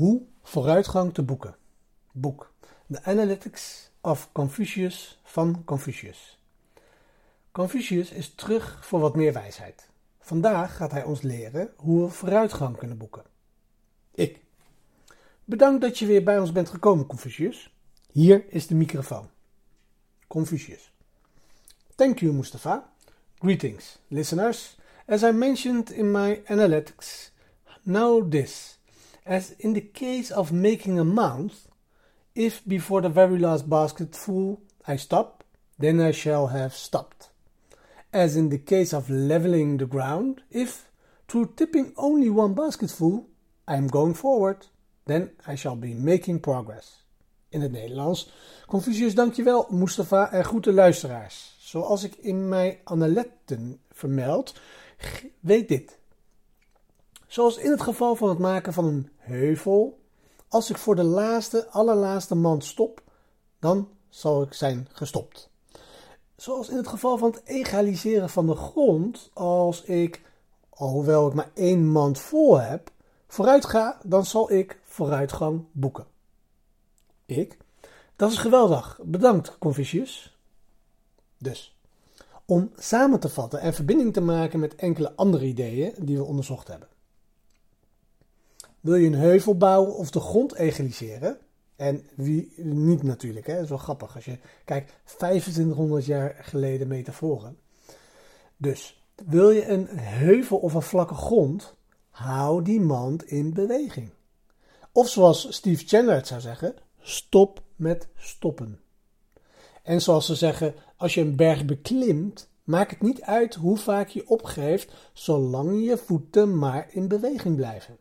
Hoe vooruitgang te boeken. Boek The Analytics of Confucius van Confucius. Confucius is terug voor wat meer wijsheid. Vandaag gaat hij ons leren hoe we vooruitgang kunnen boeken. Bedankt dat je weer bij ons bent gekomen, Confucius. Hier is de microfoon. Confucius. Thank you, Mustafa. Greetings, listeners. As I mentioned in my analytics, now this. As in the case of making a mound, if before the very last basketful I stop, then I shall have stopped. As in the case of leveling the ground, if through tipping only one basketful I am going forward, then I shall be making progress. In het Nederlands. Confucius, dankjewel, Mustafa en groete luisteraars. Zoals ik in mijn analecten vermeld, weet dit. Zoals in het geval van het maken van een heuvel, als ik voor de allerlaatste man stop, dan zal ik zijn gestopt. Zoals in het geval van het egaliseren van de grond, als ik, alhoewel ik maar één mand vol heb, vooruit ga, dan zal ik vooruitgang boeken. Dat is geweldig. Bedankt, Confucius. Dus, om samen te vatten en verbinding te maken met enkele andere ideeën die we onderzocht hebben. Wil je een heuvel bouwen of de grond egaliseren? En wie niet natuurlijk, hè? Dat is wel grappig als je kijkt, 2500 jaar geleden metaforen. Dus, wil je een heuvel of een vlakke grond? Hou die mand in beweging. Of zoals Steve Chandler het zou zeggen, stop met stoppen. En zoals ze zeggen, als je een berg beklimt, maakt het niet uit hoe vaak je opgeeft, zolang je voeten maar in beweging blijven.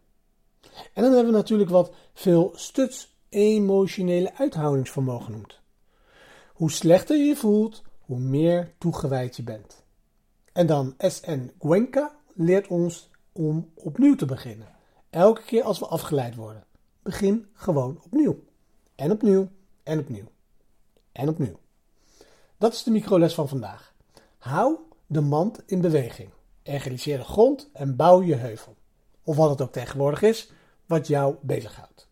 En dan hebben we natuurlijk wat veel stuts emotionele uithoudingsvermogen noemt. Hoe slechter je je voelt, hoe meer toegewijd je bent. En dan SN Cuenca leert ons om opnieuw te beginnen. Elke keer als we afgeleid worden. Begin gewoon opnieuw. En opnieuw. En opnieuw. En opnieuw. Dat is de microles van vandaag. Hou de mand in beweging. Egaliseer de grond en bouw je heuvel. Of wat het ook tegenwoordig is, wat jou bezighoudt.